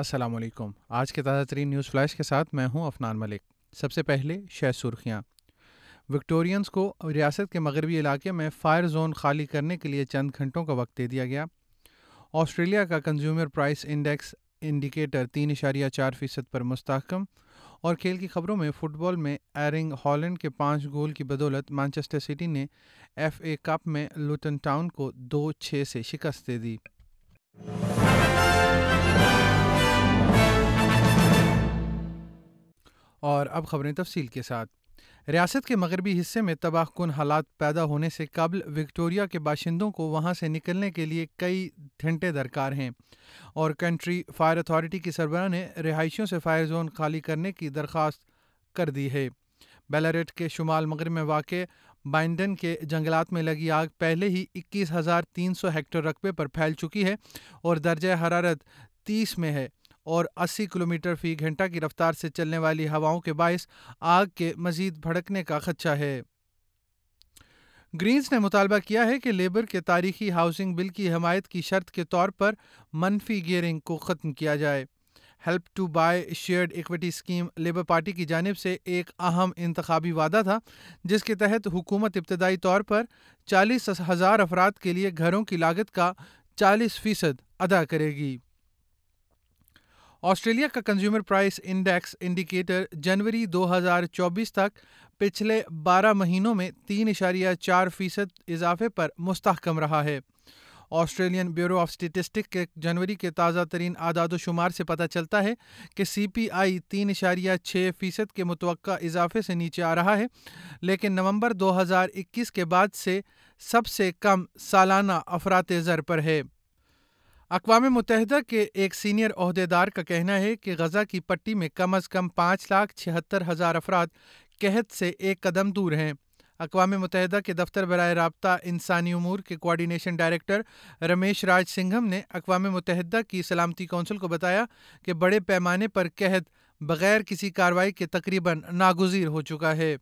السلام علیکم. آج کے تازہ ترین نیوز فلیش کے ساتھ میں ہوں افنان ملک. سب سے پہلے شہ سرخیاں. وکٹورینز کو ریاست کے مغربی علاقے میں فائر زون خالی کرنے کے لیے چند گھنٹوں کا وقت دے دیا گیا. آسٹریلیا کا کنزیومر پرائس انڈیکس انڈیکیٹر 3.4% پر مستحکم. اور کھیل کی خبروں میں فٹ بال میں ایرلنگ ہالینڈ کے 5 گول کی بدولت مانچسٹر سٹی نے ایف اے کپ میں لوٹن ٹاؤن کو 2-6 سے شکست دے دی. اور اب خبریں تفصیل کے ساتھ. ریاست کے مغربی حصے میں تباہ کن حالات پیدا ہونے سے قبل وکٹوریا کے باشندوں کو وہاں سے نکلنے کے لیے کئی گھنٹے درکار ہیں اور کنٹری فائر اتھارٹی کی سربراہ نے رہائشیوں سے فائر زون خالی کرنے کی درخواست کر دی ہے. بیلاریٹ کے شمال مغرب میں واقع بائندن کے جنگلات میں لگی آگ پہلے ہی 21,300 ہیکٹر رقبے پر پھیل چکی ہے اور درجہ حرارت 30 میں ہے اور 80 کلومیٹر فی گھنٹہ کی رفتار سے چلنے والی ہواؤں کے باعث آگ کے مزید بھڑکنے کا خدشہ ہے. گرینز نے مطالبہ کیا ہے کہ لیبر کے تاریخی ہاؤسنگ بل کی حمایت کی شرط کے طور پر منفی گیئرنگ کو ختم کیا جائے. Help to buy shared equity scheme Labour Party کی جانب سے ایک اہم انتخابی وعدہ تھا جس کے تحت حکومت ابتدائی طور پر 40,000 افراد کے لیے گھروں کی لاگت کا 40% ادا کرے گی. آسٹریلیا کا کنزیومر پرائس انڈیکس انڈیکیٹر جنوری 2024 تک پچھلے 12 مہینوں میں 3.4% اضافے پر مستحکم رہا ہے. آسٹریلین بیورو آف اسٹیٹسٹک کے جنوری کے تازہ ترین اعداد و شمار سے پتہ چلتا ہے کہ سی پی آئی 3.6% کے متوقع اضافے سے نیچے آ رہا ہے لیکن نومبر 2021 کے بعد سے سب سے کم سالانہ افراط زر پر ہے. اقوام متحدہ کے ایک سینئر عہدیدار کا کہنا ہے کہ غزہ کی پٹی میں کم از کم 5,76,000 افراد قحط سے ایک قدم دور ہیں. اقوام متحدہ کے دفتر برائے رابطہ انسانی امور کے کوارڈینیشن ڈائریکٹر رمیش راج سنگھم نے اقوام متحدہ کی سلامتی کونسل کو بتایا کہ بڑے پیمانے پر قحط بغیر کسی کارروائی کے تقریباً ناگزیر ہو چکا ہے.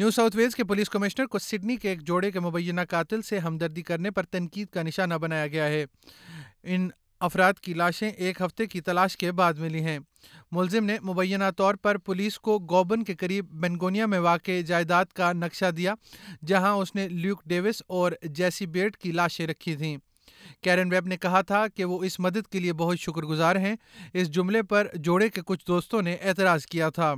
نیو ساؤتھ ویلز کے پولیس کمشنر کو سڈنی کے ایک جوڑے کے مبینہ قاتل سے ہمدردی کرنے پر تنقید کا نشانہ بنایا گیا ہے. ان افراد کی لاشیں 1 ہفتے کی تلاش کے بعد ملی ہیں. ملزم نے مبینہ طور پر پولیس کو گوبن کے قریب بنگونیا میں واقع جائیداد کا نقشہ دیا جہاں اس نے لیوک ڈیوس اور جیسی بیٹ کی لاشیں رکھی تھیں. کیرن ویب نے کہا تھا کہ وہ اس مدد کے لیے بہت شکر گزار ہیں. اس جملے پر جوڑے کے کچھ دوستوں نے اعتراض کیا تھا.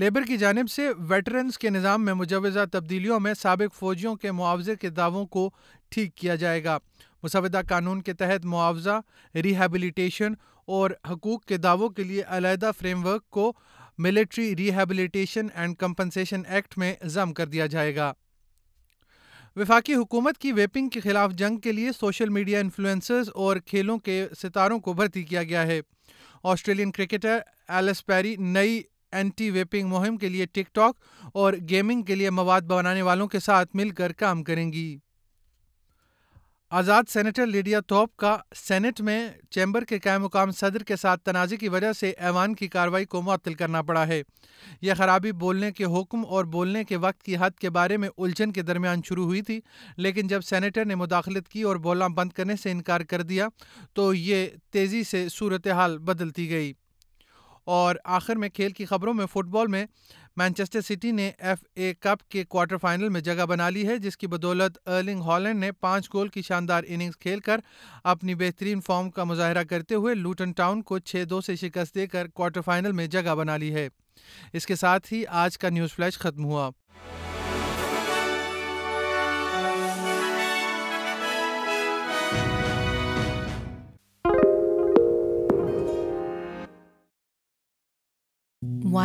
لیبر کی جانب سے ویٹرنز کے نظام میں مجوزہ تبدیلیوں میں سابق فوجیوں کے معاوضے کے دعووں کو ٹھیک کیا جائے گا. مسودہ قانون کے تحت معاوضہ، ریہیبلیٹیشن اور حقوق کے دعووں کے لیے علیحدہ فریم ورک کو military rehabilitation and compensation act میں ضم کر دیا جائے گا. وفاقی حکومت کی ویپنگ کے خلاف جنگ کے لیے سوشل میڈیا انفلوئنسرز اور کھیلوں کے ستاروں کو بھرتی کیا گیا ہے. آسٹریلین کرکٹر ایلس پیری نئی اینٹی ویپنگ مہم کے لیے ٹک ٹاک اور گیمنگ کے لیے مواد بنانے والوں کے ساتھ مل کر کام کریں گی. آزاد سینیٹر لیڈیا تھورپ کا سینٹ میں چیمبر کے قائم مقام صدر کے ساتھ تنازع کی وجہ سے ایوان کی کارروائی کو معطل کرنا پڑا ہے. یہ خرابی بولنے کے حکم اور بولنے کے وقت کی حد کے بارے میں الجھن کے درمیان شروع ہوئی تھی لیکن جب سینیٹر نے مداخلت کی اور بولنا بند کرنے سے انکار کر دیا تو یہ تیزی سے صورتحال بدلتی گئی. اور آخر میں کھیل کی خبروں میں فٹ بال میں مانچسٹر سٹی نے ایف اے کپ کے کوارٹر فائنل میں جگہ بنا لی ہے جس کی بدولت ارلنگ ہالینڈ نے 5 گول کی شاندار اننگز کھیل کر اپنی بہترین فارم کا مظاہرہ کرتے ہوئے لوٹن ٹاؤن کو 6-2 سے شکست دے کر کوارٹر فائنل میں جگہ بنا لی ہے. اس کے ساتھ ہی آج کا نیوز فلیش ختم ہوا. Why